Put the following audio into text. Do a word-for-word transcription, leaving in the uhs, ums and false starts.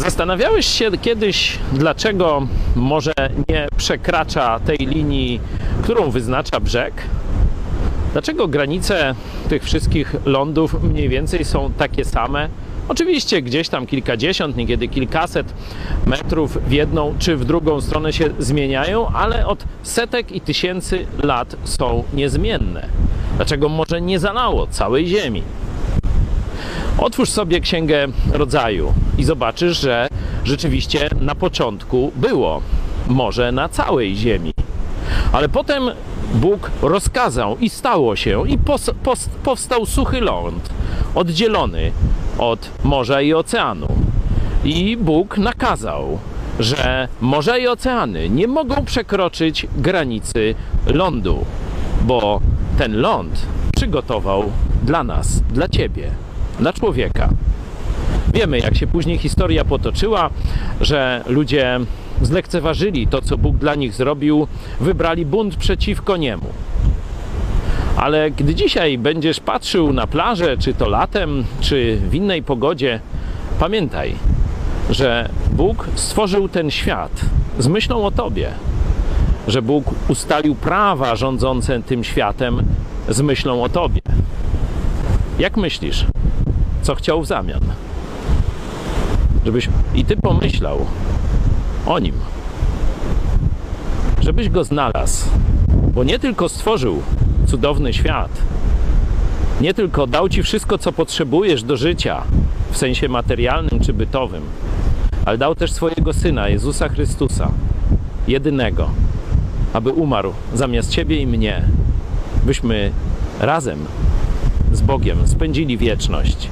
Zastanawiałeś się kiedyś, dlaczego morze nie przekracza tej linii, którą wyznacza brzeg? Dlaczego granice tych wszystkich lądów mniej więcej są takie same? Oczywiście gdzieś tam kilkadziesiąt, niekiedy kilkaset metrów w jedną czy w drugą stronę się zmieniają, ale od setek i tysięcy lat są niezmienne. Dlaczego morze nie zalało całej ziemi? Otwórz sobie Księgę Rodzaju i zobaczysz, że rzeczywiście na początku było morze na całej ziemi. Ale potem Bóg rozkazał i stało się, i pos, pos, powstał suchy ląd, oddzielony od morza i oceanu. I Bóg nakazał, że morze i oceany nie mogą przekroczyć granicy lądu, bo ten ląd przygotował dla nas, dla ciebie, dla człowieka. Wiemy, jak się później historia potoczyła, że ludzie zlekceważyli to, co Bóg dla nich zrobił, wybrali bunt przeciwko niemu. Ale gdy dzisiaj będziesz patrzył na plażę, czy to latem, czy w innej pogodzie, pamiętaj, że Bóg stworzył ten świat z myślą o tobie, że Bóg ustalił prawa rządzące tym światem z myślą o tobie. Jak myślisz, co chciał w zamian? Żebyś i ty pomyślał o nim, żebyś go znalazł, bo nie tylko stworzył cudowny świat, nie tylko dał ci wszystko, co potrzebujesz do życia w sensie materialnym czy bytowym, ale dał też swojego Syna, Jezusa Chrystusa, jedynego, aby umarł zamiast ciebie i mnie, byśmy razem z Bogiem spędzili wieczność.